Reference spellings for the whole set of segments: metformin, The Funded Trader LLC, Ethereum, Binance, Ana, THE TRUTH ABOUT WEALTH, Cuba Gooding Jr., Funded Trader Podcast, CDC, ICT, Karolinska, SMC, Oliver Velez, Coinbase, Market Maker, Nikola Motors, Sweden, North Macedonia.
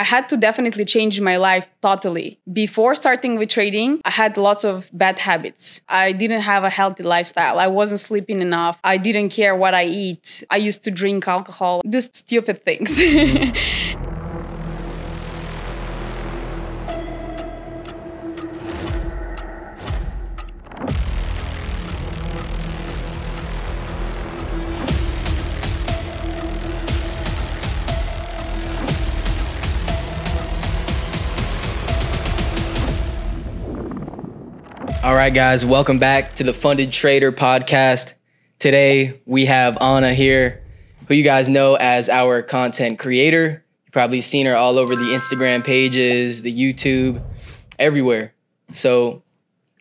I had to definitely change my life totally. Before starting with trading, I had lots of bad habits. I didn't have a healthy lifestyle. I wasn't sleeping enough. I didn't care what I eat. I used to drink alcohol, just stupid things. All right, guys, welcome back to the Funded Trader Podcast. Today, we have Ana here, who you guys know as our content creator. You've probably seen her all over the Instagram pages, the YouTube, everywhere. So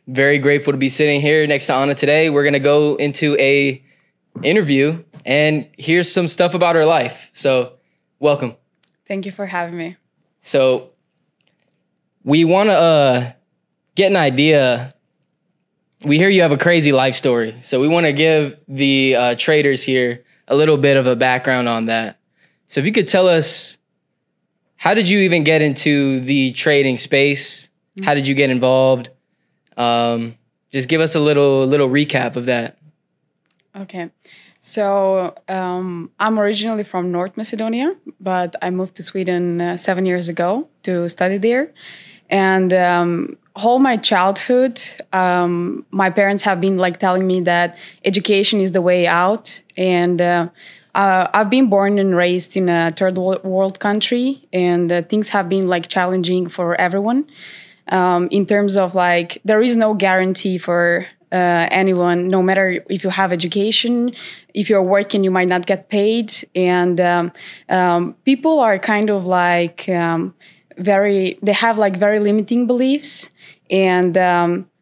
very grateful to be sitting here next to Ana today. We're going to go into an interview and hear some stuff about her life. So welcome. Thank you for having me. So we want to get an idea. We hear you have a crazy life story, so we want to give the traders here a little bit of a background on that. So if you could tell us, how did you even get into the trading space? How did you get involved? Just give us a little recap of that. Okay. So I'm originally from North Macedonia, but I moved to Sweden 7 years ago to study there. And all my childhood, my parents have been like telling me that education is the way out. And I've been born and raised in a third world country, and things have been like challenging for everyone. In terms of like, there is no guarantee for anyone, no matter if you have education, if you're working, you might not get paid. And people are kind of like... they have like very limiting beliefs, and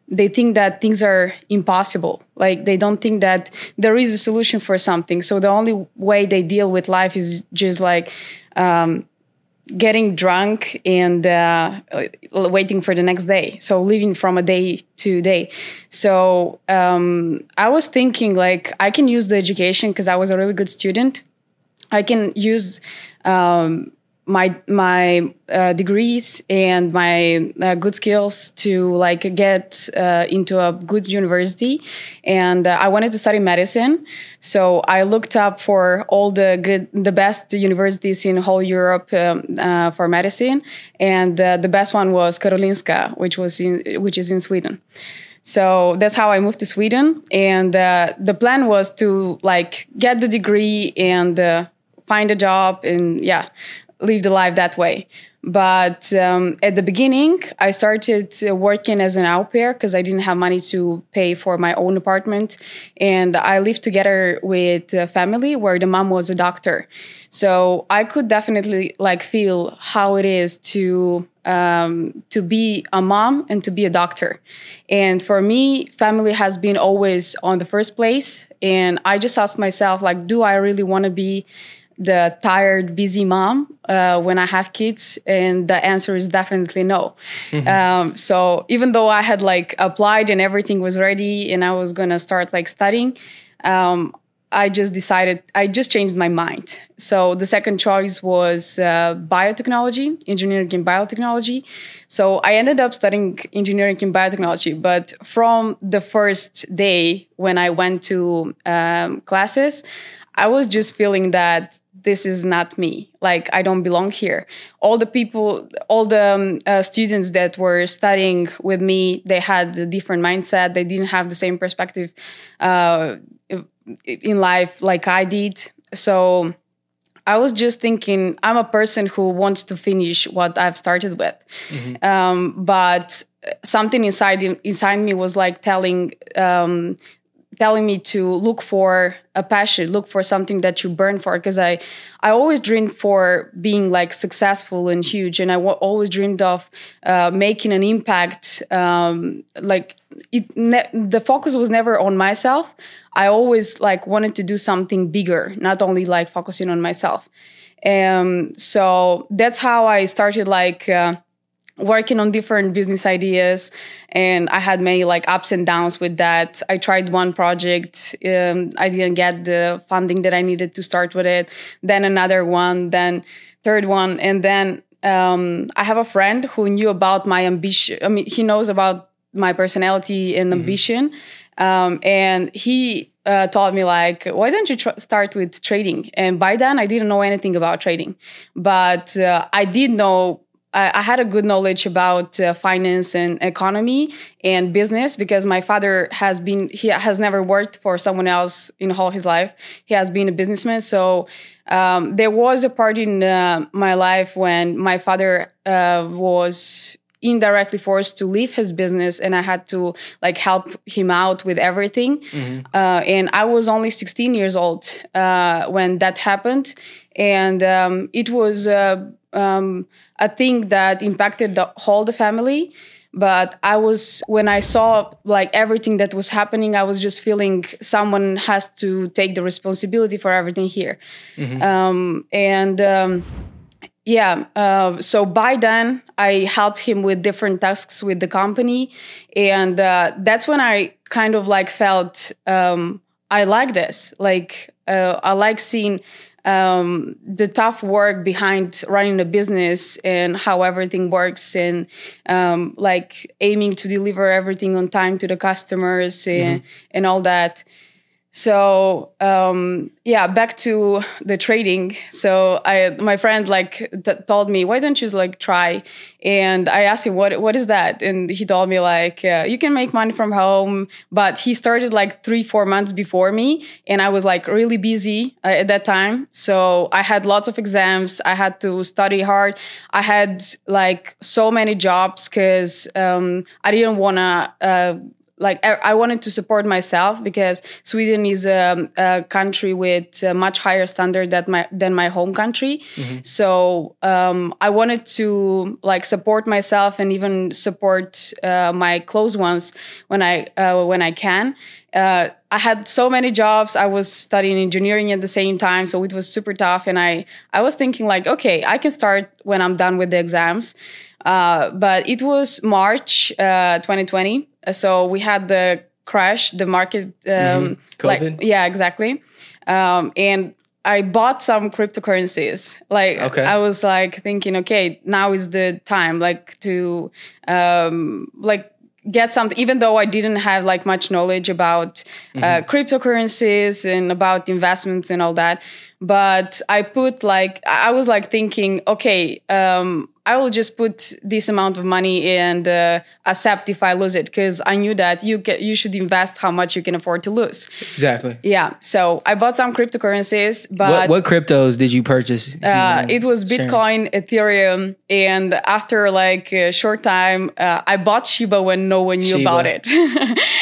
they think that things are impossible. Like they don't think that there is a solution for something. So the only way they deal with life is just like getting drunk and waiting for the next day. So living from a day to day. So I was thinking like I can use the education because I was a really good student. I can use... my degrees and my good skills to like get into a good university. And I wanted to study medicine. So I looked up for all the best universities in whole Europe for medicine. And the best one was Karolinska, which is in Sweden. So that's how I moved to Sweden. And the plan was to like get the degree and find a job and live the life that way. But at the beginning, I started working as an au pair because I didn't have money to pay for my own apartment. And I lived together with a family where the mom was a doctor. So I could definitely like feel how it is to be a mom and to be a doctor. And for me, family has been always on the first place. And I just asked myself, like, do I really want to be the tired, busy mom when I have kids? And the answer is definitely no. So even though I had like applied and everything was ready and I was going to start like studying, I just changed my mind. So the second choice was biotechnology, engineering in biotechnology. So I ended up studying engineering in biotechnology. But from the first day when I went to classes, I was just feeling that this is not me. Like, I don't belong here. All the students that were studying with me, they had a different mindset. They didn't have the same perspective in life like I did. So I was just thinking, I'm a person who wants to finish what I've started with. But something inside me was like telling me to look for a passion, look for something that you burn for. Because I always dreamed for being like successful and huge. And I always dreamed of making an impact. The focus was never on myself. I always like wanted to do something bigger, not only like focusing on myself. So that's how I started like... working on different business ideas, and I had many like ups and downs with that. I tried one project, I didn't get the funding that I needed to start with it, then another one, then third one, and then I have a friend who knew about my ambition. I mean, he knows about my personality and ambition. And he taught me, like, why don't you start with trading? And by then, I didn't know anything about trading. But I did know, I had a good knowledge about finance and economy and business, because my father he has never worked for someone else in all his life. He has been a businessman. So there was a part in my life when my father was indirectly forced to leave his business, and I had to, like, help him out with everything. And I was only 16 years old when that happened. And it was a thing that impacted the whole the family. But when I saw, like, everything that was happening, I was just feeling someone has to take the responsibility for everything here. So by then, I helped him with different tasks with the company. And that's when I kind of, like, felt I like this. Like, I like seeing the tough work behind running a business and how everything works, and like aiming to deliver everything on time to the customers and all that. So back to the trading. So my friend, like, told me, why don't you, like, try? And I asked him, what is that? And he told me, like, you can make money from home. But he started, like, 3-4 months before me. And I was, like, really busy at that time. So I had lots of exams. I had to study hard. I had, like, so many jobs because I didn't want to... like, I wanted to support myself, because Sweden is a country with a much higher standard than my home country. So I wanted to, like, support myself and even support my close ones when I can. I had so many jobs. I was studying engineering at the same time, so it was super tough. And I was thinking, like, okay, I can start when I'm done with the exams. But it was March 2020. So we had the crash, the market. COVID? Like, yeah, exactly. And I bought some cryptocurrencies. Like, okay. I was, like, thinking, okay, now is the time, like, to like, get something, even though I didn't have, like, much knowledge about cryptocurrencies and about investments and all that. But I was, like, thinking, okay, I will just put this amount of money and accept if I lose it, because I knew that you should invest how much you can afford to lose. Exactly. Yeah. So I bought some cryptocurrencies. But what cryptos did you purchase? It was Bitcoin, Ethereum, and after, like, a short time, I bought Shiba when no one knew about it.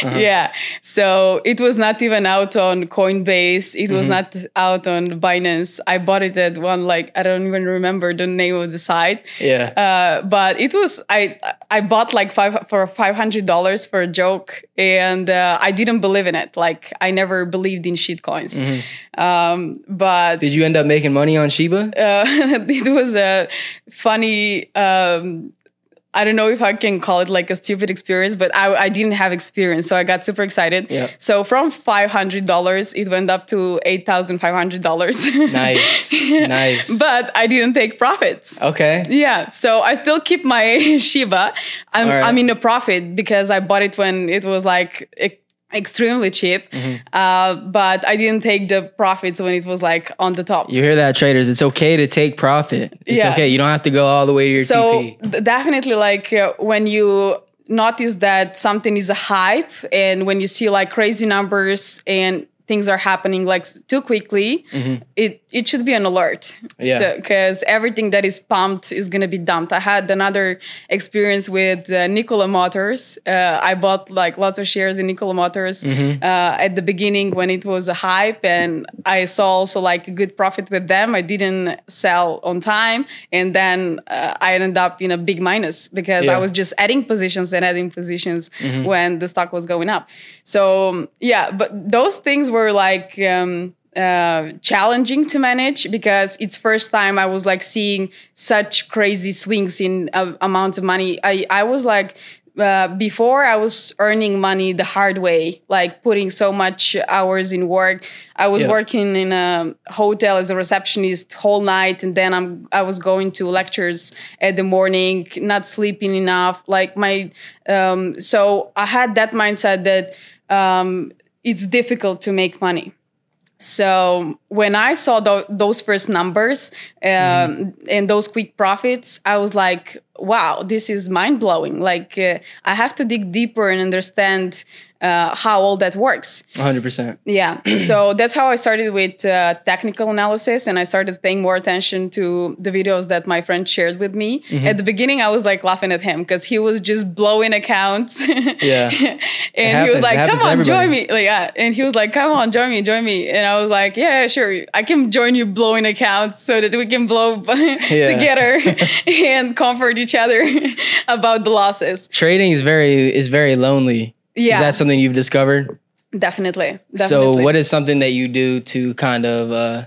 Yeah. So it was not even out on Coinbase. It was not out on Binance. I bought it at one, like, I don't even remember the name of the site. Yeah. But it was, I bought, like, for $500 for a joke, and I didn't believe in it. Like, I never believed in shitcoins. But did you end up making money on Shiba? It was a funny, I don't know if I can call it, like, a stupid experience, but I didn't have experience. So I got super excited. Yep. So from $500, it went up to $8,500. Nice. Nice. But I didn't take profits. Okay. Yeah. So I still keep my Shiba. I'm in a profit because I bought it when it was, like, extremely cheap. But I didn't take the profits when it was, like, on the top. You hear that, traders? It's okay to take profit. It's okay. You don't have to go all the way to your TP. So definitely, like, when you notice that something is a hype, and when you see, like, crazy numbers and things are happening, like, too quickly, it should be an alert. Yeah. Because everything that is pumped is going to be dumped. I had another experience with Nikola Motors. I bought, like, lots of shares in Nikola Motors at the beginning when it was a hype. And I saw also, like, a good profit with them. I didn't sell on time. And then I ended up in a big minus because I was just adding positions when the stock was going up. So, yeah, but those things were, like... challenging to manage, because it's first time I was, like, seeing such crazy swings in amounts of money. I was, like, before I was earning money the hard way, like putting so much hours in work. I was working in a hotel as a receptionist whole night, and then I was going to lectures at the morning, not sleeping enough. Like my so I had that mindset that it's difficult to make money. So when I saw those first numbers and those quick profits, I was like, wow, this is mind blowing. Like I have to dig deeper and understand how all that works. 100%. Yeah. So that's how I started with technical analysis, and I started paying more attention to the videos that my friend shared with me. Mm-hmm. At the beginning, I was like laughing at him because he was just blowing accounts. Yeah. And he was like, come on, join me. Like, yeah. And he was like, come on, join me. And I was like, yeah, sure. I can join you blowing accounts so that we can blow together and comfort each other about the losses. Trading is very lonely. Yeah. Is that something you've discovered? Definitely. So what is something that you do to kind of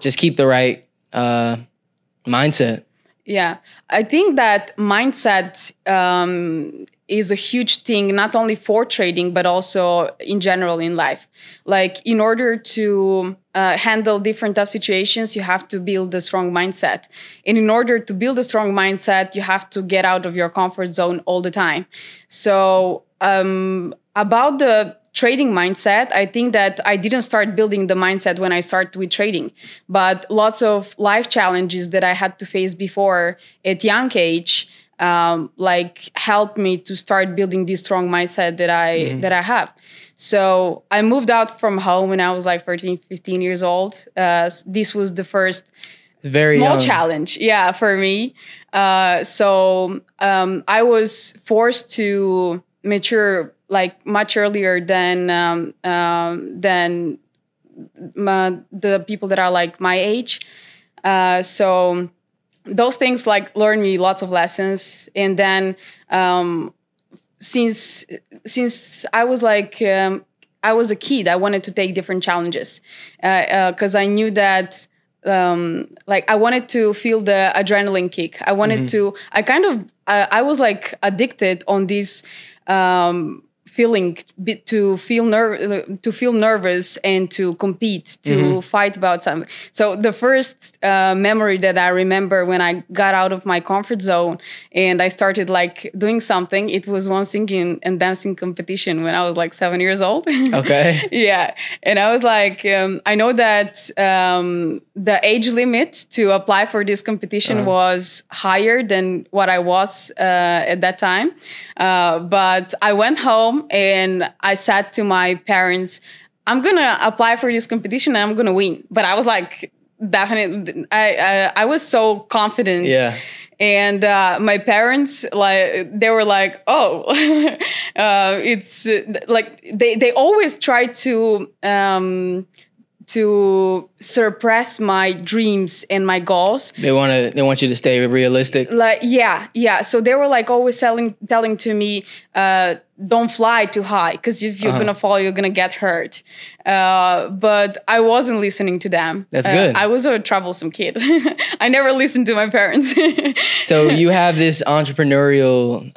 just keep the right mindset? Yeah. I think that mindset is a huge thing, not only for trading, but also in general in life. Like in order to handle different tough situations, you have to build a strong mindset. And in order to build a strong mindset, you have to get out of your comfort zone all the time. So about the trading mindset, I think that I didn't start building the mindset when I started with trading, but lots of life challenges that I had to face before at young age, like helped me to start building this strong mindset that I have. So I moved out from home when I was like 13, 15 years old. This was the first small challenge, for me. So I was forced to mature like much earlier than the people that are like my age. So those things like learned me lots of lessons. And then since I was like I was a kid, I wanted to take different challenges because I knew that. I wanted to feel the adrenaline kick. I wanted to, I was like addicted on this feeling to feel nervous and to compete, to fight about something. So the first memory that I remember when I got out of my comfort zone and I started like doing something, it was one singing and dancing competition when I was like 7 years old. Okay. Yeah. And I was like, I know that the age limit to apply for this competition was higher than what I was at that time. But I went home and I said to my parents, I'm going to apply for this competition and I'm going to win. But I was like, definitely, I was so confident. Yeah. And my parents, like, they were like, oh, it's like they always try to suppress my dreams and my goals. They want you to stay realistic. Like, yeah. So they were like always telling to me, don't fly too high, because if you're gonna fall, you're gonna get hurt. But I wasn't listening to them. That's good. I was a troublesome kid. I never listened to my parents. So you have this entrepreneurial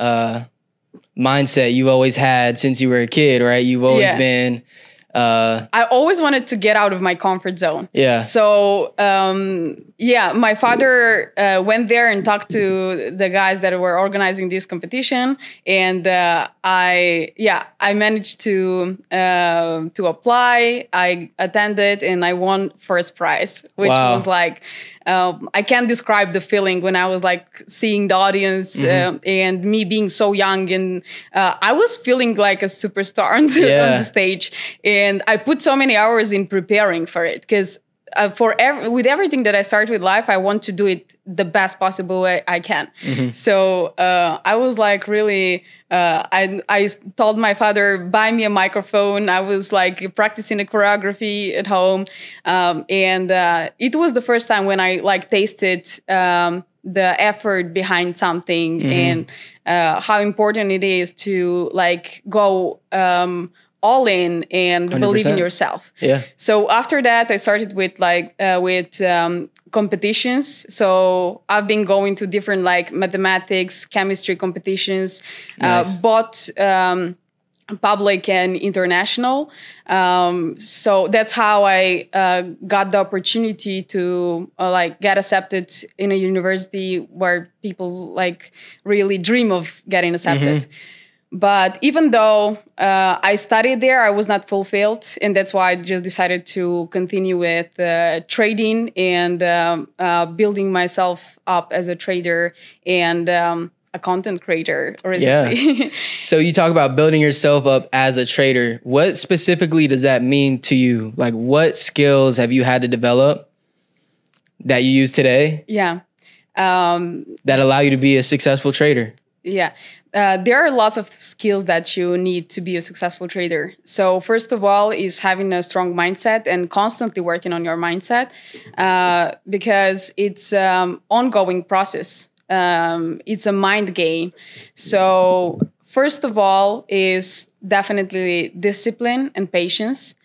mindset you've always had since you were a kid, right? You've always been. I always wanted to get out of my comfort zone. Yeah. So, my father went there and talked to the guys that were organizing this competition. And I managed to apply. I attended and I won first prize, which was like, I can't describe the feeling when I was like seeing the audience and me being so young, and I was feeling like a superstar on the stage. And I put so many hours in preparing for it because with everything that I start with life, I want to do it the best possible way I can. So I was like really, I told my father, buy me a microphone. I was like practicing a choreography at home. And it was the first time when I like tasted the effort behind something and how important it is to like go all in and 100%. Believe in yourself. Yeah. So after that, I started with competitions. So I've been going to different like mathematics, chemistry competitions, nice. Both public and international. So that's how I got the opportunity to get accepted in a university where people really dream of getting accepted. Mm-hmm. But even though I studied there, I was not fulfilled. And that's why I just decided to continue with trading and building myself up as a trader and a content creator recently. Yeah. So you talk about building yourself up as a trader. What specifically does that mean to you? Like, what skills have you had to develop that you use today? Yeah. That allow you to be a successful trader? Yeah. There are lots of skills that you need to be a successful trader. So first of all is having a strong mindset and constantly working on your mindset because it's ongoing process. It's a mind game. So first of all is definitely discipline and patience.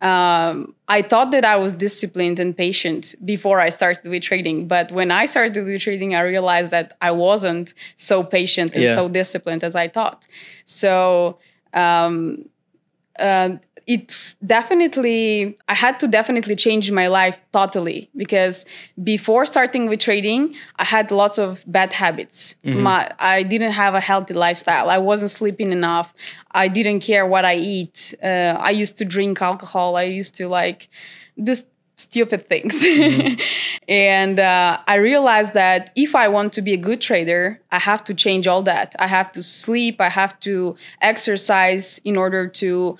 I thought that I was disciplined and patient before I started with trading. But when I started with trading, I realized that I wasn't so patient and so disciplined as I thought. So it's definitely, I had to definitely change my life totally, because before starting with trading, I had lots of bad habits. Mm-hmm. I didn't have a healthy lifestyle. I wasn't sleeping enough. I didn't care what I eat. I used to drink alcohol. I used to just stupid things. Mm-hmm. And I realized that if I want to be a good trader, I have to change all that. I have to sleep. I have to exercise in order to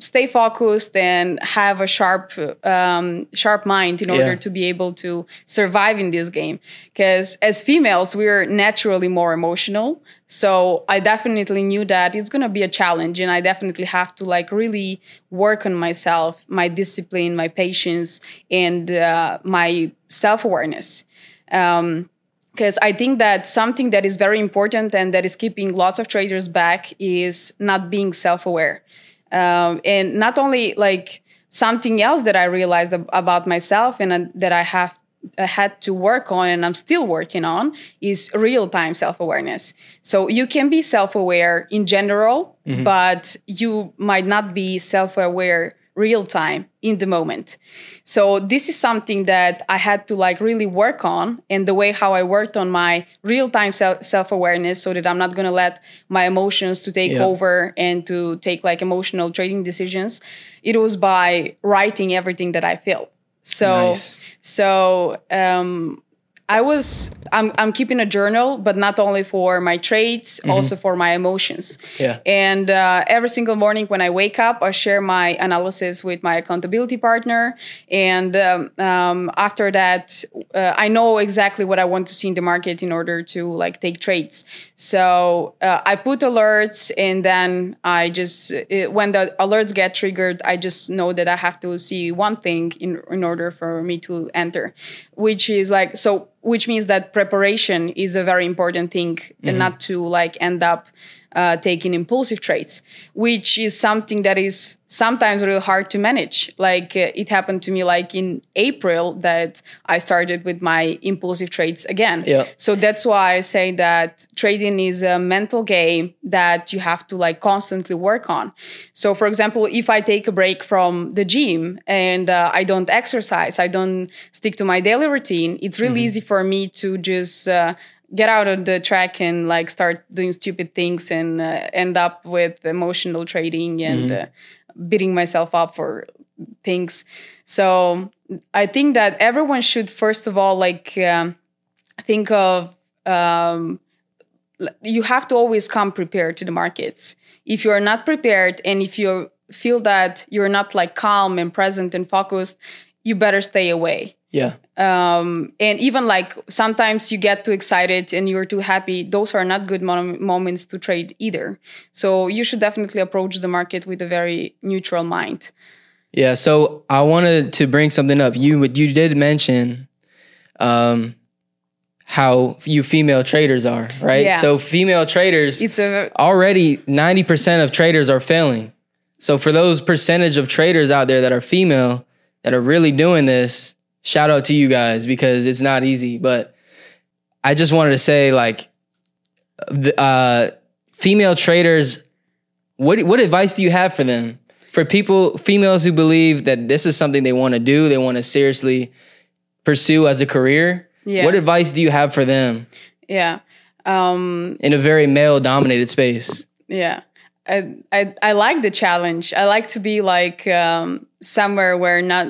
stay focused and have a sharp mind in order to be able to survive in this game. Because as females, we're naturally more emotional. So I definitely knew that it's going to be a challenge, and I definitely have to really work on myself, my discipline, my patience, and my self-awareness. Because I think that something that is very important and that is keeping lots of traders back is not being self-aware. And not only something else that I realized about myself and that I had to work on, and I'm still working on, is real-time self-awareness. So you can be self-aware in general, mm-hmm. but you might not be self-aware real-time in the moment. So this is something that I had to really work on, and the way how I worked on my real-time self-awareness so that I'm not going to let my emotions to take over and to take emotional trading decisions. It was by writing everything that I feel. So, nice. I'm keeping a journal, but not only for my trades, mm-hmm. also for my emotions. Yeah. And every single morning when I wake up, I share my analysis with my accountability partner. And after that, I know exactly what I want to see in the market in order to take trades. So I put alerts, and then I just, when the alerts get triggered, I just know that I have to see one thing in order for me to enter, which is which means that preparation is a very important thing, mm-hmm. and not to end up taking impulsive trades, which is something that is sometimes really hard to manage. It happened to me in April that I started with my impulsive trades again. Yeah. So that's why I say that trading is a mental game that you have to constantly work on. So for example, if I take a break from the gym and I don't exercise, I don't stick to my daily routine, it's really mm-hmm. easy for me to just get out of the track and start doing stupid things and end up with emotional trading and mm-hmm. Beating myself up for things. So I think that everyone should first of all think of you have to always come prepared to the markets. If you are not prepared and if you feel that you're not calm and present and focused, you better stay away. Yeah. And even sometimes you get too excited and you're too happy. Those are not good moments to trade either. So you should definitely approach the market with a very neutral mind. Yeah. So I wanted to bring something up. You did mention how you female traders are, right? Yeah. So female traders, already 90% of traders are failing. So for those percentage of traders out there that are female, that are really doing this, shout out to you guys, because it's not easy. But I just wanted to say, like, female traders, what advice do you have for them? For people, females who believe that this is something they want to do, they want to seriously pursue as a career. Yeah. What advice do you have for them? Yeah. In a very male-dominated space. Yeah. I like the challenge. I like to be like somewhere where not...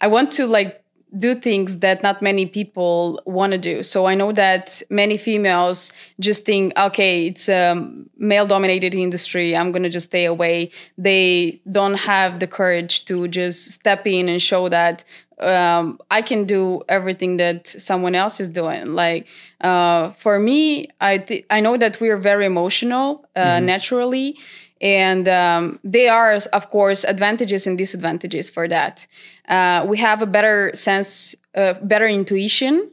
I want to like do things that not many people want to do. So I know that many females just think, okay, it's a male-dominated industry. I'm going to just stay away. They don't have the courage to just step in and show that I can do everything that someone else is doing. Like for me, I know that we are very emotional naturally. And there are, of course, advantages and disadvantages for that. We have a better sense, better intuition,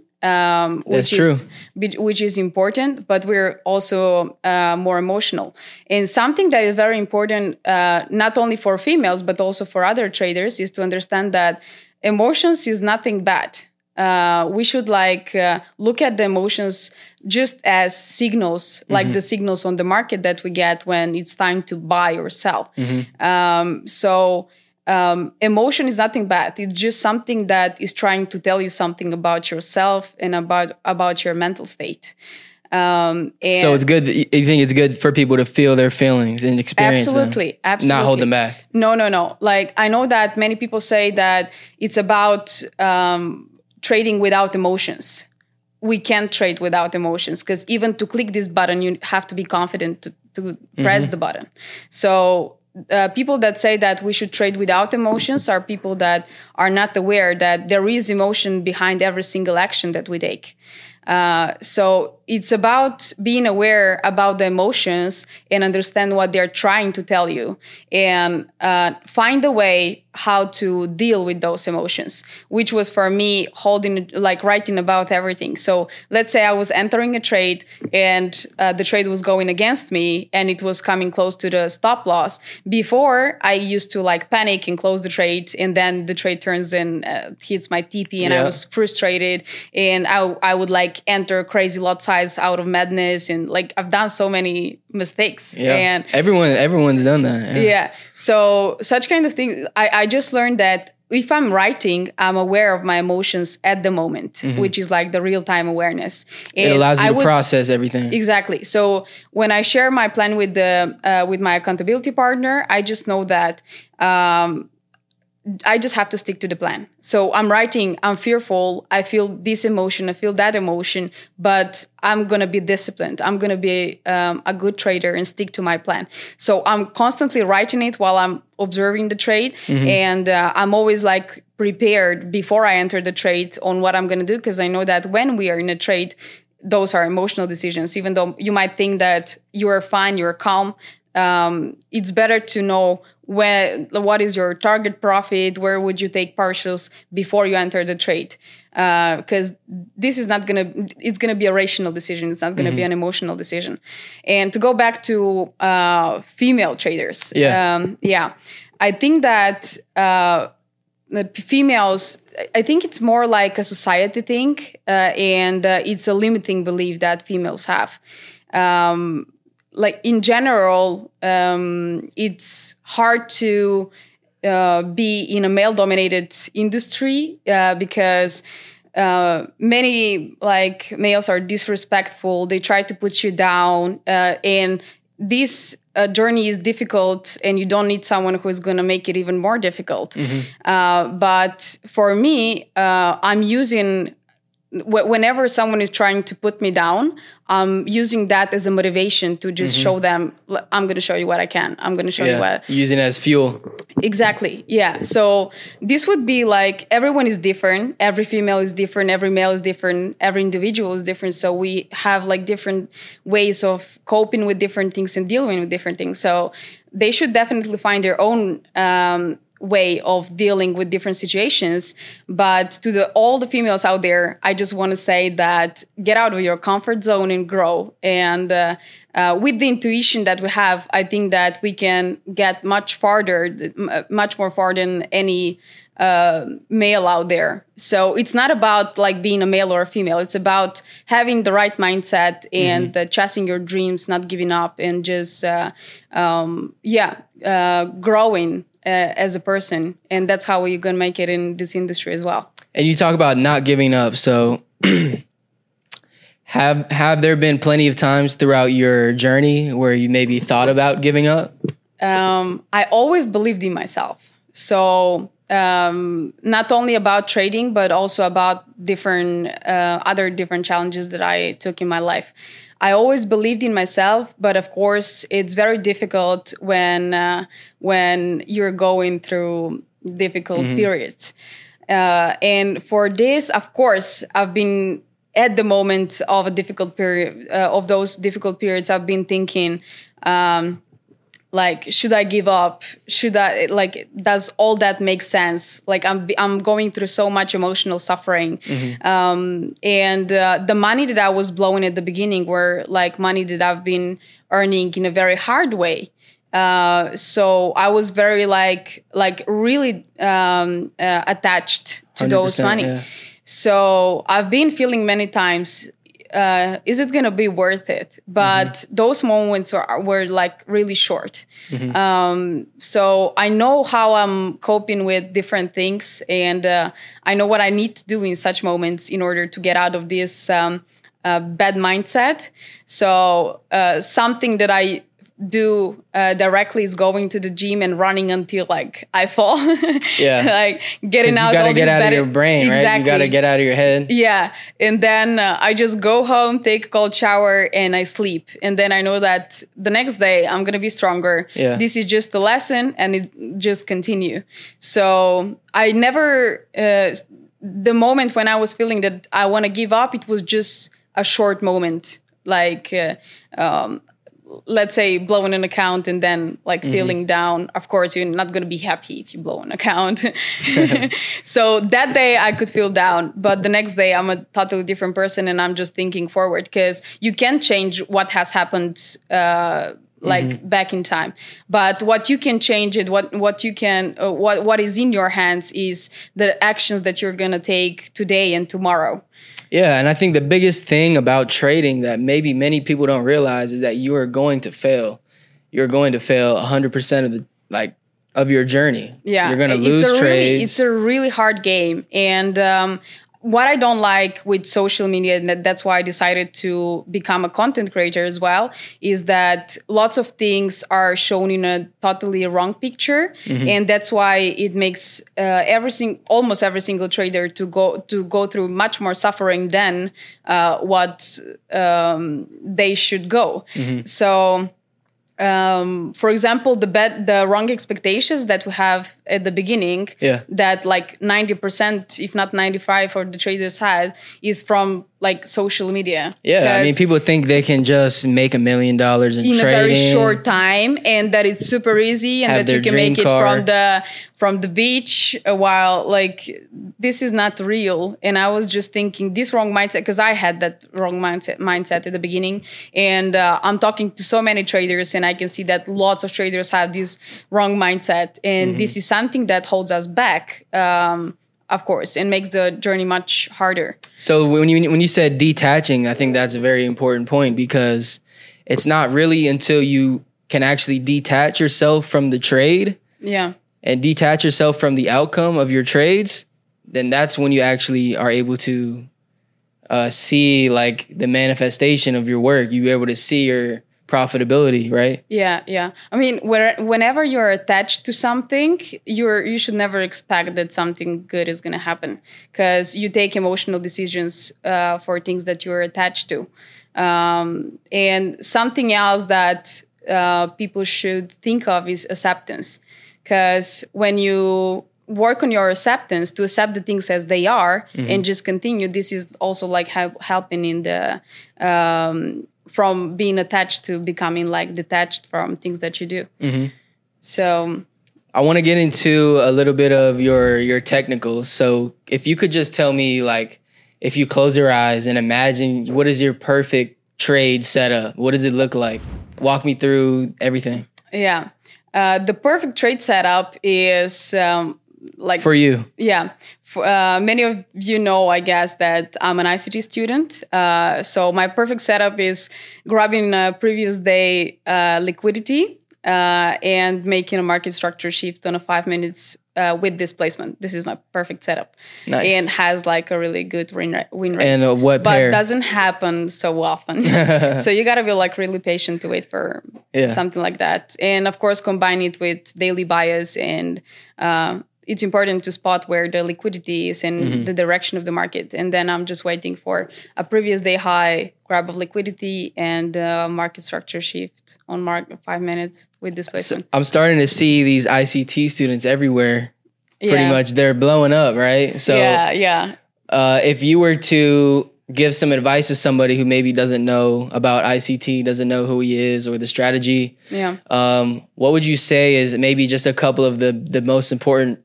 which is important, but we're also more emotional. And something that is very important, not only for females, but also for other traders, is to understand that emotions is nothing bad. We should like look at the emotions just as signals, like the signals on the market that we get when it's time to buy or sell. Emotion is nothing bad. It's just something that is trying to tell you something about yourself and about your mental state. So it's good. You think it's good for people to feel their feelings and experience them, absolutely, not hold them back. No. Like I know that many people say that it's about trading without emotions. We can't trade without emotions, because even to click this button, you have to be confident to press the button. So people that say that we should trade without emotions are people that are not aware that there is emotion behind every single action that we take. So it's about being aware about the emotions and understand what they're trying to tell you, and find a way how to deal with those emotions, which was for me writing about everything. So let's say I was entering a trade and the trade was going against me and it was coming close to the stop loss. Before, I used to like panic and close the trade, and then the trade turns and hits my TP, and I was frustrated, and I would like enter crazy lot size out of madness, and like I've done so many mistakes. Yeah. And everyone's done that. Yeah. So such kind of things. I just learned that if I'm writing, I'm aware of my emotions at the moment, which is like the real-time awareness. And it allows you to process everything. Exactly. So when I share my plan with my accountability partner, I just know that I just have to stick to the plan. So I'm writing, I'm fearful, I feel this emotion, I feel that emotion, but I'm going to be disciplined. I'm going to be a good trader and stick to my plan. So I'm constantly writing it while I'm observing the trade. And I'm always like prepared before I enter the trade on what I'm going to do, because I know that when we are in a trade, those are emotional decisions. Even though you might think that you are fine, you're calm, it's better to know what is your target profit, where would you take partials before you enter the trade, because this is not going to, it's going to be a rational decision, it's not going to be an emotional decision. And to go back to female traders, I think that the females, I think it's more like a society thing, and it's a limiting belief that females have. Like in general, it's hard to be in a male-dominated industry because many like males are disrespectful. They try to put you down, and this journey is difficult, and you don't need someone who is going to make it even more difficult. But for me, I'm using... Whenever someone is trying to put me down, I'm using that as a motivation to just show them, I'm going to show you what I can. I'm going to show you what. Using it as fuel. Exactly. Yeah. So this would be like, everyone is different. Every female is different. Every male is different. Every individual is different. So we have like different ways of coping with different things and dealing with different things. So they should definitely find their own way of dealing with different situations. But to all the females out there, I just want to say that get out of your comfort zone and grow. And with the intuition that we have, I think that we can get much farther, much more far than any male out there. So it's not about like being a male or a female. It's about having the right mindset and chasing your dreams, not giving up, and just growing as a person. And that's how you're gonna make it in this industry as well. And you talk about not giving up. So have there been plenty of times throughout your journey where you maybe thought about giving up? I always believed in myself. So not only about trading, but also about different other different challenges that I took in my life. I always believed in myself, but of course, it's very difficult when you're going through difficult periods. And for this, of course, I've been at the moment of a difficult period of those difficult periods. I've been thinking, like, should I give up? Should I, like, does all that make sense? Like, I'm going through so much emotional suffering. The money that I was blowing at the beginning were like money that I've been earning in a very hard way. So I was very really attached to those money. Yeah. So I've been feeling many times, is it going to be worth it? But those moments were like really short. So I know how I'm coping with different things. And I know what I need to do in such moments in order to get out of this bad mindset. So something that I do directly is going to the gym and running until like I fall. Like getting out all these bad. You gotta get out of your brain, right? Exactly. You gotta get out of your head. Yeah, and then I just go home, take a cold shower, and I sleep. And then I know that the next day I'm gonna be stronger. Yeah. This is just a lesson, and it just continue. So I never the moment when I was feeling that I want to give up, it was just a short moment, like. Let's say blowing an account and then like feeling down. Of course, you're not going to be happy if you blow an account. So that day I could feel down, but the next day I'm a totally different person and I'm just thinking forward because you can change what has happened back in time. But what you can change it, what is in your hands is the actions that you're going to take today and tomorrow. Yeah, and I think the biggest thing about trading that maybe many people don't realize is that you are going to fail. You're going to fail 100% of the of your journey. Yeah, you're going to lose trades. It's a really hard game, and what I don't like with social media, and that's why I decided to become a content creator as well, is that lots of things are shown in a totally wrong picture. And that's why it makes almost every single trader to go through much more suffering than what they should go. So, for example, the wrong expectations that we have at the beginning, that like 90%, if not 95%, for the traders has is from like social media. Yeah, I mean, people think they can just make $1 million in trading. In a very short time, and that it's super easy, and that you can make it from the beach. While like this is not real, and I was just thinking this wrong mindset because I had that wrong mindset at the beginning, and I'm talking to so many traders, and I can see that lots of traders have this wrong mindset, and this is something that holds us back, of course, and makes the journey much harder. So when you said detaching, I think that's a very important point, because it's not really until you can actually detach yourself from the trade and detach yourself from the outcome of your trades, then that's when you actually are able to see like the manifestation of your work. You're able to see your profitability, right? Yeah. I mean, whenever you're attached to something, you should never expect that something good is going to happen, because you take emotional decisions for things that you're attached to. And something else that people should think of is acceptance, because when you work on your acceptance to accept the things as they are and just continue, this is also like helping in the from being attached to becoming like detached from things that you do. So I want to get into a little bit of your technicals. So if you could just tell me, like, if you close your eyes and imagine, what is your perfect trade setup? What does it look like? Walk me through everything. Yeah. The perfect trade setup is like... For you. Yeah. Many of you know, I guess, that I'm an ICT student. So my perfect setup is grabbing previous day liquidity and making a market structure shift on a 5 minutes with displacement. This is my perfect setup. Nice. And has like a really good win rate. And what pair? But doesn't happen so often. So you got to be like really patient to wait for something like that. And of course, combine it with daily bias, and it's important to spot where the liquidity is and the direction of the market. And then I'm just waiting for a previous day high, grab of liquidity, and market structure shift on 5 minutes with displacement. So I'm starting to see these ICT students everywhere. Pretty much they're blowing up, right? So if you were to give some advice to somebody who maybe doesn't know about ICT, doesn't know who he is or the strategy, what would you say is maybe just a couple of the most important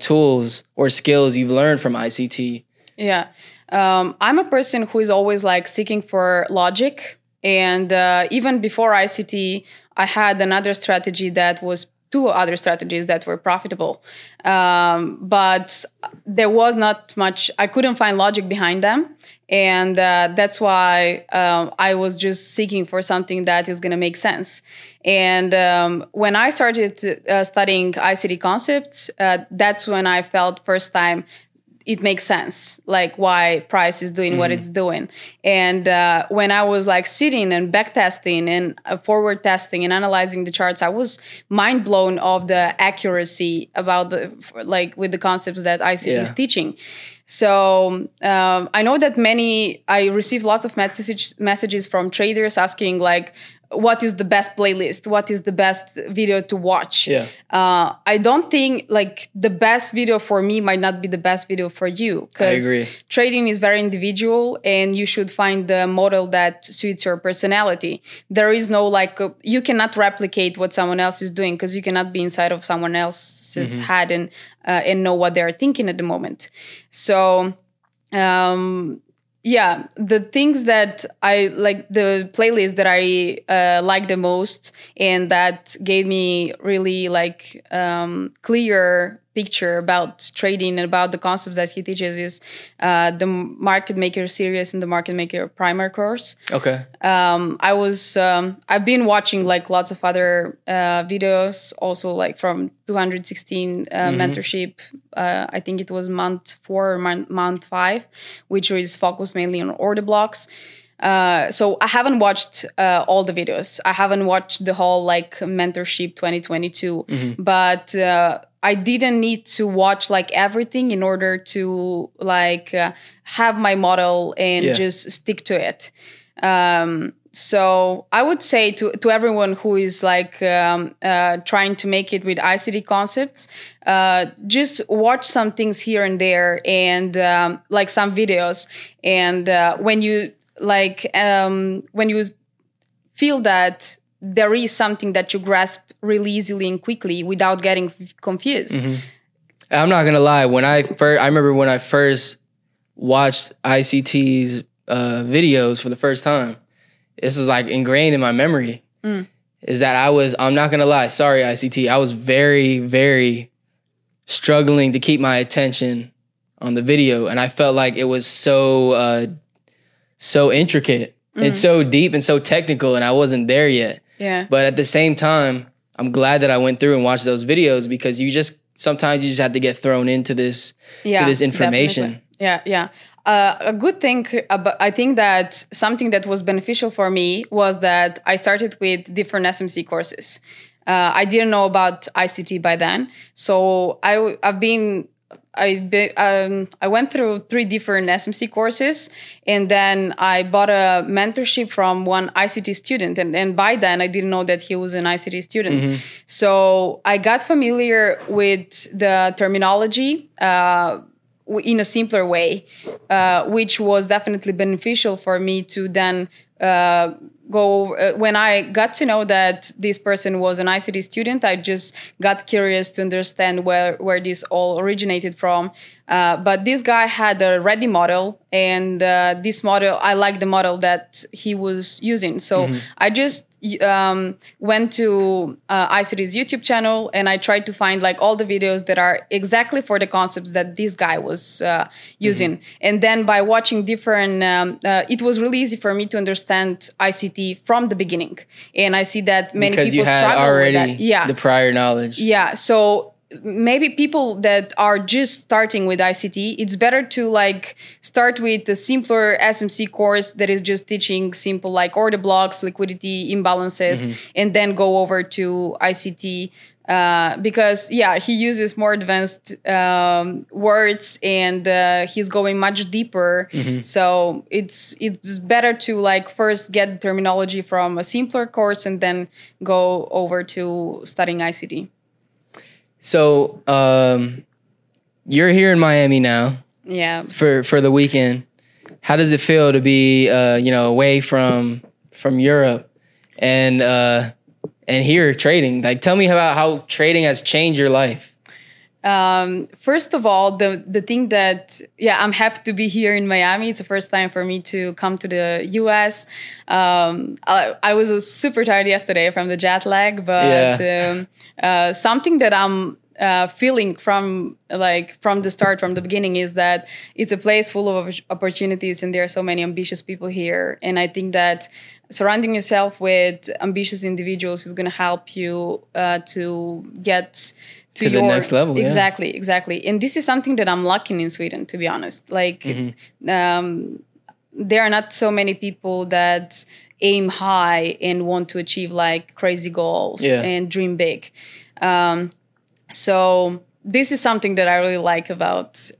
tools or skills you've learned from ICT? I'm a person who is always like seeking for logic, and even before ICT, I had another strategy that was two other strategies that were profitable, but there was not much. I couldn't find logic behind them, and that's why I was just seeking for something that is going to make sense. And when I started studying ICT concepts, that's when I felt first time it makes sense, like why price is doing what it's doing. And when I was like sitting and backtesting and forward testing and analyzing the charts, I was mind blown of the accuracy about with the concepts that ICT is teaching. So I know that I received lots of messages from traders asking like, what is the best playlist? What is the best video to watch? I don't think like the best video for me might not be the best video for you, because trading is very individual, and you should find the model that suits your personality. There is no like you cannot replicate what someone else is doing, because you cannot be inside of someone else's head and know what they are thinking at the moment. So the things that I like, the playlist that I like the most, and that gave me really like clear picture about trading and about the concepts that he teaches is the Market Maker series and the Market Maker primer course. Okay. I've been watching like lots of other videos also, like from 216 mentorship. I think it was month 4 or month 5, which is focused mainly on order blocks. So I haven't watched all the videos. I haven't watched the whole like mentorship 2022, but I didn't need to watch like everything in order to like have my model and just stick to it. So I would say to everyone who is like trying to make it with ICT concepts, just watch some things here and there, and like some videos. And when you feel that there is something that you grasp really easily and quickly without getting confused. I'm not going to lie. I remember when I first watched ICT's videos for the first time, this is like ingrained in my memory, is that I'm not going to lie. Sorry, ICT. I was very, very struggling to keep my attention on the video. And I felt like it was so intricate and so deep and so technical, and I wasn't there yet. Yeah. But at the same time, I'm glad that I went through and watched those videos, because sometimes you just have to get thrown into this, to this information. Definitely. Yeah. A good thing, I think that something that was beneficial for me was that I started with different SMC courses. I didn't know about ICT by then. So I went through 3 different SMC courses, and then I bought a mentorship from one ICT student. And by then I didn't know that he was an ICT student. So I got familiar with the terminology in a simpler way, which was definitely beneficial for me to then go, when I got to know that this person was an ICT student, I just got curious to understand where this all originated from. But this guy had a ready model, and this model, I liked the model that he was using. So I just went to ICT's YouTube channel, and I tried to find like all the videos that are exactly for the concepts that this guy was using. And then by watching different, it was really easy for me to understand ICT from the beginning. And I see that many people struggle with that. Because you had already the prior knowledge. Yeah, so maybe people that are just starting with ICT, it's better to like start with a simpler SMC course that is just teaching simple like order blocks, liquidity imbalances, and then go over to ICT because, yeah, he uses more advanced words, and he's going much deeper. So it's better to like first get the terminology from a simpler course and then go over to studying ICT. So, you're here in Miami now. Yeah. For the weekend. How does it feel to be, you know, away from Europe and here trading? Like, tell me about how trading has changed your life. First of all, the thing that, I'm happy to be here in Miami. It's the first time for me to come to the U.S. I was super tired yesterday from the jet lag, but something that I'm feeling from the start, from the beginning, is that it's a place full of opportunities, and there are so many ambitious people here. And I think that surrounding yourself with ambitious individuals is going to help you to get to the next level. Exactly. And this is something that I'm lacking in Sweden, to be honest. Like, there are not so many people that aim high and want to achieve like crazy goals and dream big. So this is something that I really like about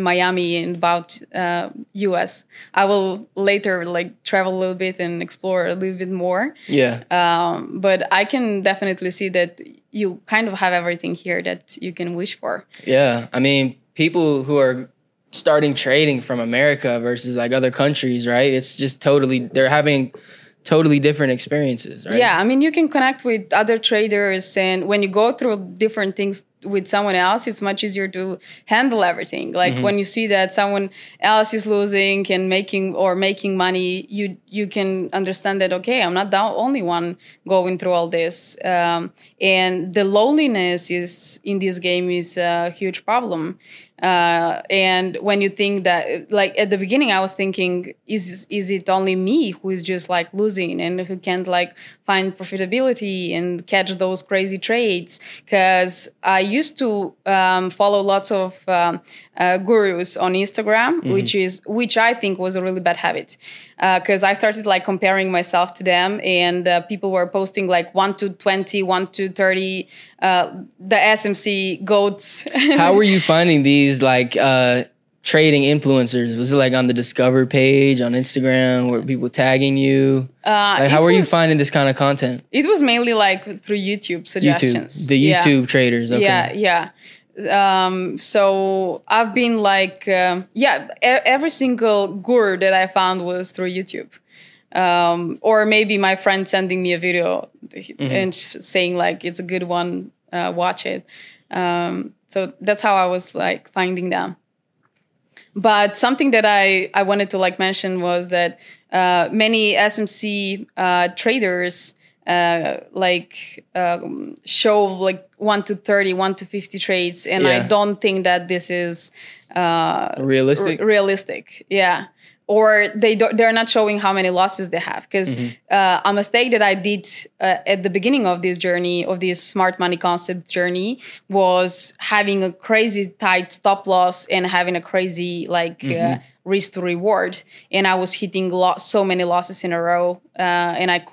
Miami and about US. I will later like travel a little bit and explore a little bit more. But I can definitely see that you kind of have everything here that you can wish for. Yeah. I mean, people who are starting trading from America versus like other countries, right? It's just totally, they're having totally different experiences, right? Yeah, I mean, you can connect with other traders, and when you go through different things with someone else, it's much easier to handle everything. Like when you see that someone else is losing and making money, you can understand that, okay, I'm not the only one going through all this. And the loneliness is in this game is a huge problem. And when you think that, like at the beginning, I was thinking, is it only me who is just like losing and who can't like find profitability and catch those crazy trades? Because I used to follow lots of gurus on Instagram, which I think was a really bad habit. Because I started like comparing myself to them, and people were posting like 1 to 20, 1 to 30, the SMC goats. How were you finding these like trading influencers? Was it like on the Discover page on Instagram? Were people tagging you? How were you finding this kind of content? It was mainly like through YouTube suggestions. YouTube traders. Okay. Yeah. So I've been like, every single guru that I found was through YouTube. Or maybe my friend sending me a video and saying like, it's a good one, watch it. So that's how I was like finding them. But something that I wanted to like mention was that, many SMC, traders, show like 1 to 30, 1 to 50 trades, and I don't think that this is realistic. Yeah, or they're not showing how many losses they have. Because a mistake that I did at the beginning of this journey, of this smart money concept journey, was having a crazy tight stop loss and having a crazy like risk to reward, and I was hitting so many losses in a row, and I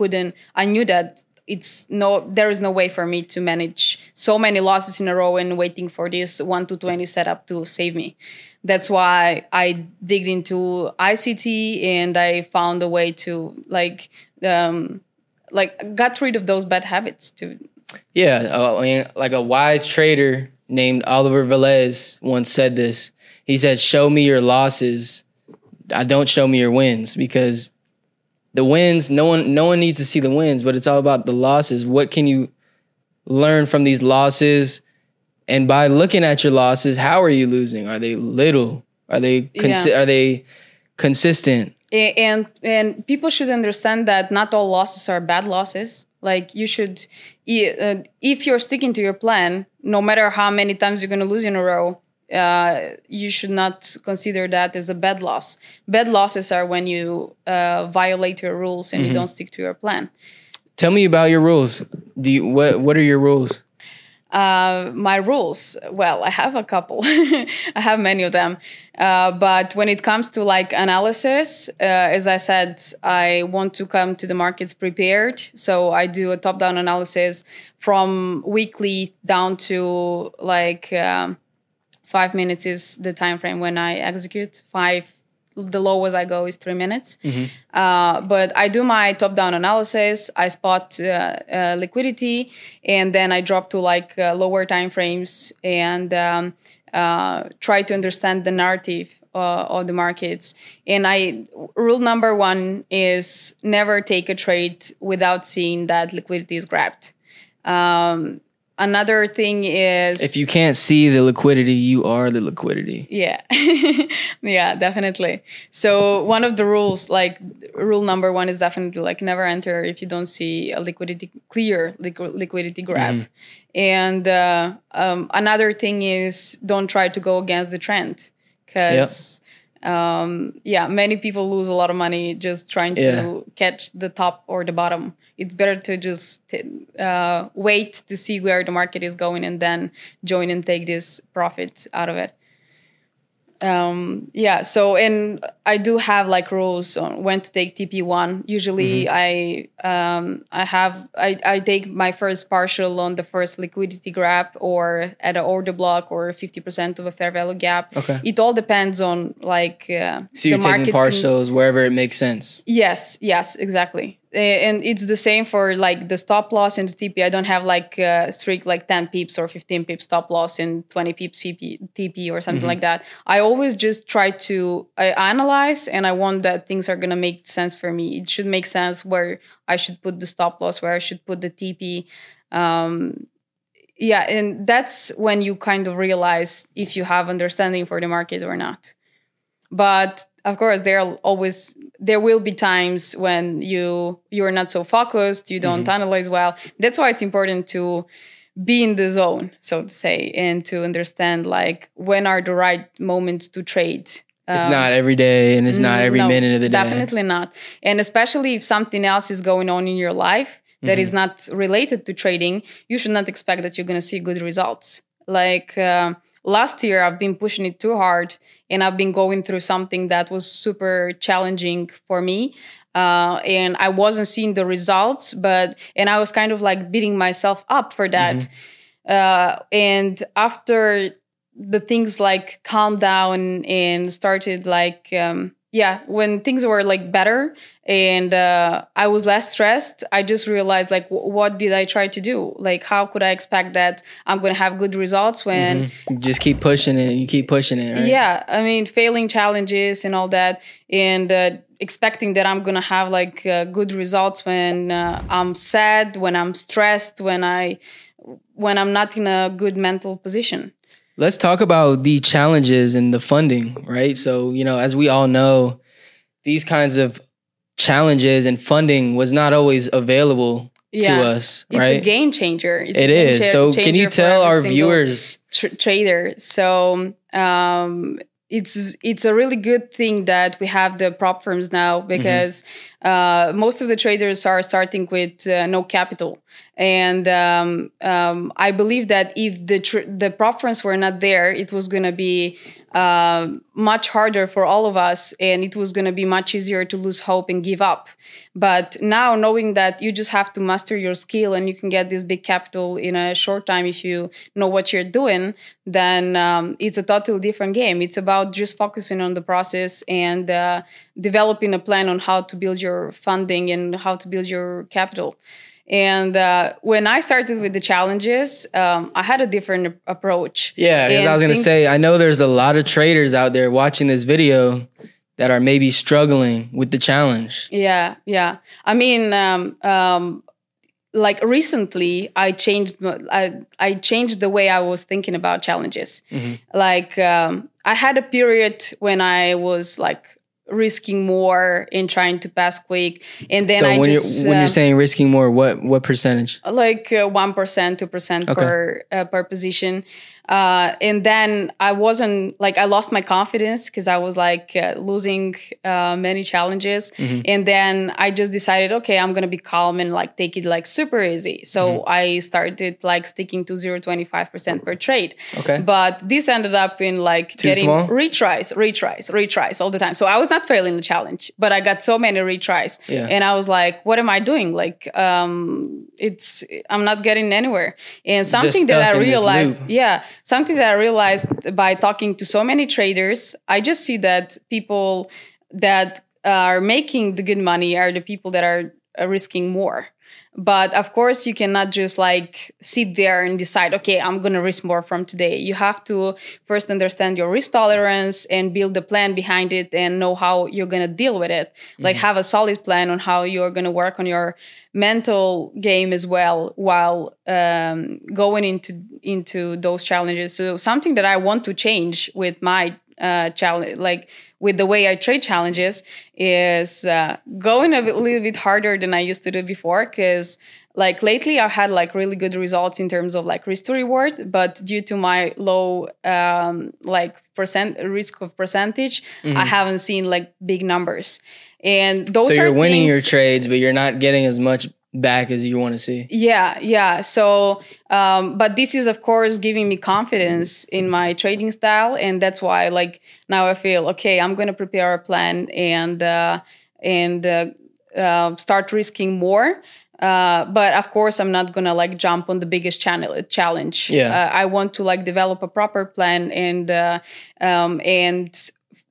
knew that there is no way for me to manage so many losses in a row and waiting for this 1 to 20 setup to save me. That's why I digged into ICT, and I found a way to got rid of those bad habits too. I mean, like a wise trader named Oliver Velez once said this. He said, show me your losses. Don't show me your wins, because the wins, no one needs to see the wins, but it's all about the losses. What can you learn from these losses? And by looking at your losses, how are you losing? Are they little? Are they consistent? And people should understand that not all losses are bad losses. Like, you should, if you're sticking to your plan, no matter how many times you're going to lose in a row, you should not consider that as a bad loss. Bad losses are when you violate your rules and you don't stick to your plan. Tell me about your rules. What are your rules? My rules, well, I have a couple. I have many of them. But when it comes to like analysis, as I said, I want to come to the markets prepared. So I do a top-down analysis from weekly down to like 5 minutes is the time frame when I execute. The lowest I go is 3 minutes. But I do my top-down analysis. I spot liquidity, and then I drop to like lower time frames and try to understand the narrative of the markets. And rule number one is never take a trade without seeing that liquidity is grabbed. Another thing is, if you can't see the liquidity, you are the liquidity. Yeah. Yeah, definitely. So one of the rules, like rule number one is definitely like never enter if you don't see a liquidity grab. And another thing is don't try to go against the trend, because many people lose a lot of money just trying to catch the top or the bottom. It's better to just wait to see where the market is going and then join and take this profit out of it. So, and I do have like rules on when to take TP1. Usually I take my first partial on the first liquidity grab or at an order block or 50% of a fair value gap. Okay. It all depends on like, so you're taking partials wherever it makes sense. Yes, exactly. And it's the same for like the stop loss and the TP. I don't have like strict like 10 pips or 15 pips stop loss and 20 pips TP or something like that. I always just try to analyze, and I want that things are going to make sense for me. It should make sense where I should put the stop loss, where I should put the TP. And that's when you kind of realize if you have understanding for the market or not. But of course, there will be times when you are not so focused, you don't analyze well. That's why it's important to be in the zone, so to say, and to understand like when are the right moments to trade. It's not every day, and it's not every minute of the day. Definitely not. And especially if something else is going on in your life that is not related to trading, you should not expect that you're going to see good results. Like last year, I've been pushing it too hard, and I've been going through something that was super challenging for me. And I wasn't seeing the results, and I was kind of like beating myself up for that. And after the things like calmed down and started like, when things were like better and I was less stressed, I just realized like, what did I try to do? Like, how could I expect that I'm going to have good results when... You just keep pushing it and you keep pushing it, right? Yeah, I mean, failing challenges and all that, and expecting that I'm going to have like good results when I'm sad, when I'm stressed, when I'm not in a good mental position. Let's talk about the challenges and the funding, right? So, as we all know, these kinds of challenges and funding was not always available to us, right? It's a game changer. It is. So can you tell our viewers? Trader. So it's a really good thing that we have the prop firms now, because most of the traders are starting with no capital. And I believe that if the prop firms were not there, it was going to be much harder for all of us, and it was going to be much easier to lose hope and give up. But now, knowing that you just have to master your skill and you can get this big capital in a short time if you know what you're doing, then it's a totally different game. It's about just focusing on the process and developing a plan on how to build your funding and how to build your capital. And when I started with the challenges, I had a different approach. Yeah, because I was going to say, I know there's a lot of traders out there watching this video that are maybe struggling with the challenge? Yeah, yeah. I mean, like recently, I changed the way I was thinking about challenges. Mm-hmm. Like I had a period when I was like risking more in trying to pass quick, and then so I when you're saying risking more, what percentage? Like 1%, 2% per position. And then I wasn't like, I lost my confidence because I was like losing many challenges. Mm-hmm. And then I just decided, okay, I'm going to be calm and like take it like super easy. So mm-hmm. I started like sticking to 0.25% per trade. Okay. But this ended up in like getting retries all the time. So I was not failing the challenge, but I got so many retries. Yeah. And I was like, what am I doing? Like, I'm not getting anywhere. And something that I realized, yeah. Something that I realized by talking to so many traders, I just see that people that are making the good money are the people that are risking more. But of course, you cannot just like sit there and decide, okay, I'm going to risk more from today. You have to first understand your risk tolerance and build a plan behind it and know how you're going to deal with it. Mm-hmm. Like have a solid plan on how you're going to work on your mental game as well while going into those challenges. So something that I want to change with my challenge, like with the way I trade challenges, is going a little bit harder than I used to do before, because like lately I've had like really good results in terms of like risk to reward, but due to my low like risk percentage, mm-hmm. I haven't seen like big numbers. And those so you're winning your trades, but you're not getting as much back as you want to see. Yeah, yeah. So, but this is of course giving me confidence in my trading style, and that's why like now I feel okay. I'm going to prepare a plan and start risking more. But of course, I'm not going to like jump on the biggest challenge. Yeah. I want to like develop a proper plan and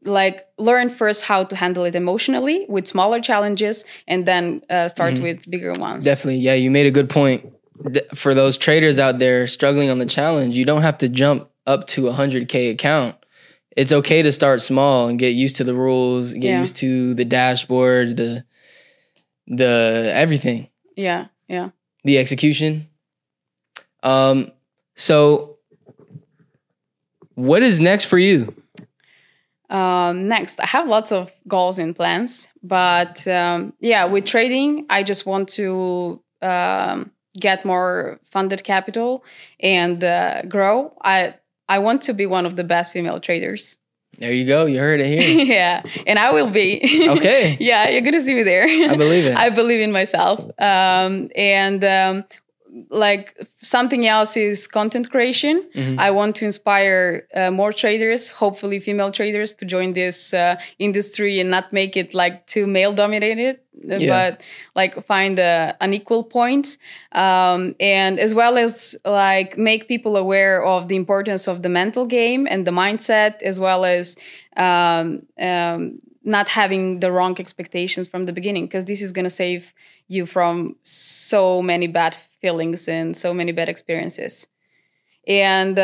like learn first how to handle it emotionally with smaller challenges, and then start mm-hmm. with bigger ones. Definitely. Yeah, you made a good point. For those traders out there struggling on the challenge, you don't have to jump up to a 100K account. It's okay to start small and get used to the rules, get used to the dashboard, the everything. Yeah, yeah. The execution. So what is next for you? Next, I have lots of goals and plans, but with trading, I just want to get more funded capital and grow. I want to be one of the best female traders. There you go. You heard it here. Yeah. And I will be. Okay. Yeah. You're going to see me there. I believe it. I believe in myself. Like something else is content creation. Mm-hmm. I want to inspire more traders, hopefully female traders, to join this industry and not make it like too male dominated, but like find an equal point. And as well as like make people aware of the importance of the mental game and the mindset, as well as not having the wrong expectations from the beginning, because this is going to save you from so many bad feelings and so many bad experiences. And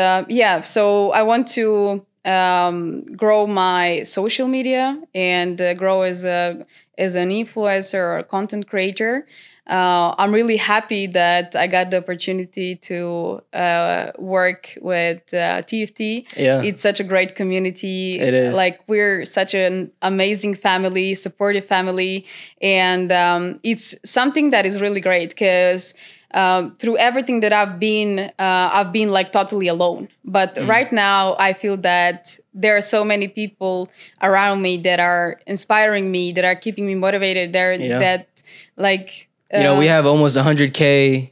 so I want to grow my social media and grow as an influencer or content creator. I'm really happy that I got the opportunity to work with TFT. Yeah. It's such a great community. It is. Like, we're such an amazing family, supportive family. And it's something that is really great because through everything that I've been like totally alone. But right now I feel that there are so many people around me that are inspiring me, that are keeping me motivated, that like... You know, we have almost 100K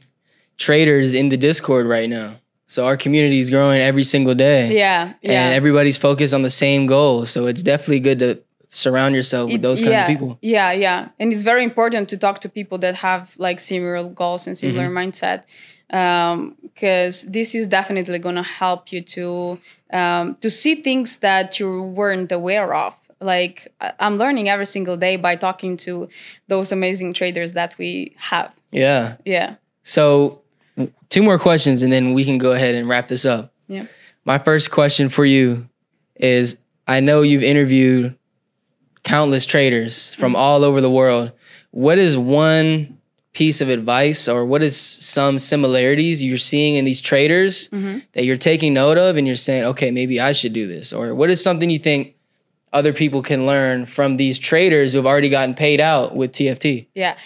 traders in the Discord right now. So our community is growing every single day. Yeah, yeah. And everybody's focused on the same goal. So it's definitely good to surround yourself with those kinds of people. Yeah, yeah. And it's very important to talk to people that have like similar goals and similar mindset. Because this is definitely going to help you to see things that you weren't aware of. Like, I'm learning every single day by talking to those amazing traders that we have. Yeah. Yeah. So 2 more questions and then we can go ahead and wrap this up. Yeah. My first question for you is, I know you've interviewed countless traders from all over the world. What is one piece of advice, or what is some similarities you're seeing in these traders that you're taking note of and you're saying, okay, maybe I should do this? Or what is something you think other people can learn from these traders who've already gotten paid out with TFT? Yeah.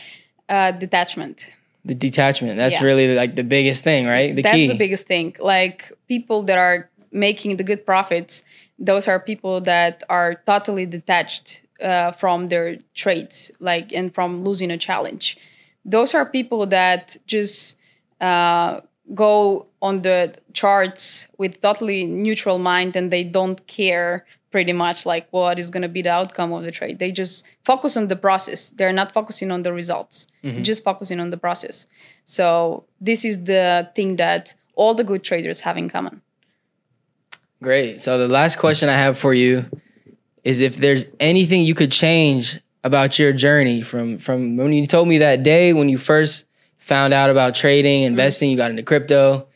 Detachment. The detachment. That's really like the biggest thing, right? That's key. That's the biggest thing. Like, people that are making the good profits, those are people that are totally detached from their trades, like, and from losing a challenge. Those are people that just go on the charts with totally neutral mind, and they don't care pretty much like what is going to be the outcome of the trade. They just focus on the process. They're not focusing on the results, just focusing on the process. So this is the thing that all the good traders have in common. Great. So the last question I have for you is, if there's anything you could change about your journey from when you told me that day when you first found out about trading, investing, you got into crypto,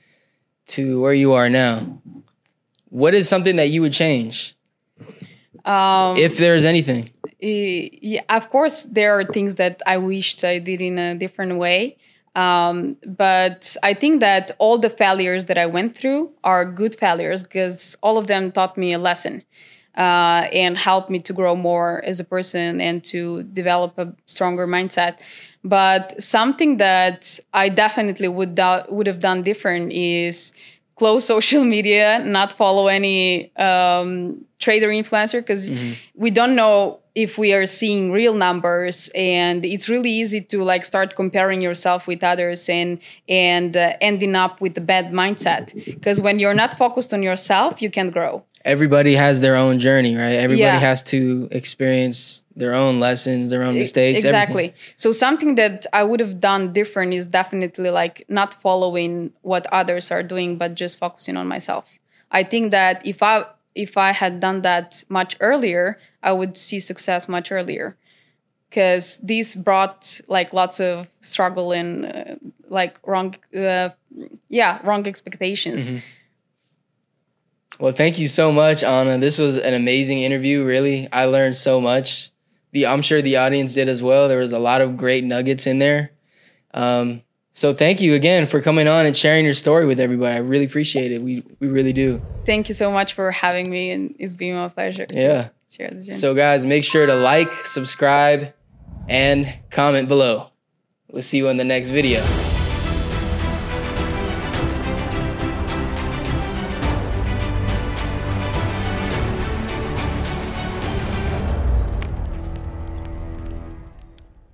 to where you are now, what is something that you would change? If there's anything. Yeah, of course, there are things that I wished I did in a different way. But I think that all the failures that I went through are good failures, because all of them taught me a lesson and helped me to grow more as a person and to develop a stronger mindset. But something that I definitely would have done different is close social media, not follow any trader influencer, because we don't know if we are seeing real numbers, and it's really easy to like start comparing yourself with others and ending up with a bad mindset. Because when you're not focused on yourself, you can't grow. Everybody has their own journey, right? Everybody has to experience their own lessons, their own mistakes. Exactly. Everything. So something that I would have done different is definitely like not following what others are doing, but just focusing on myself. I think that if I had done that much earlier, I would see success much earlier, because this brought like lots of struggle and wrong expectations. Well, thank you so much, Ana. This was an amazing interview, really. I learned so much. I'm sure the audience did as well. There was a lot of great nuggets in there. So thank you again for coming on and sharing your story with everybody. I really appreciate it. We really do. Thank you so much for having me, and it's been my pleasure. Yeah. Share the journey. So guys, make sure to like, subscribe, and comment below. We'll see you in the next video.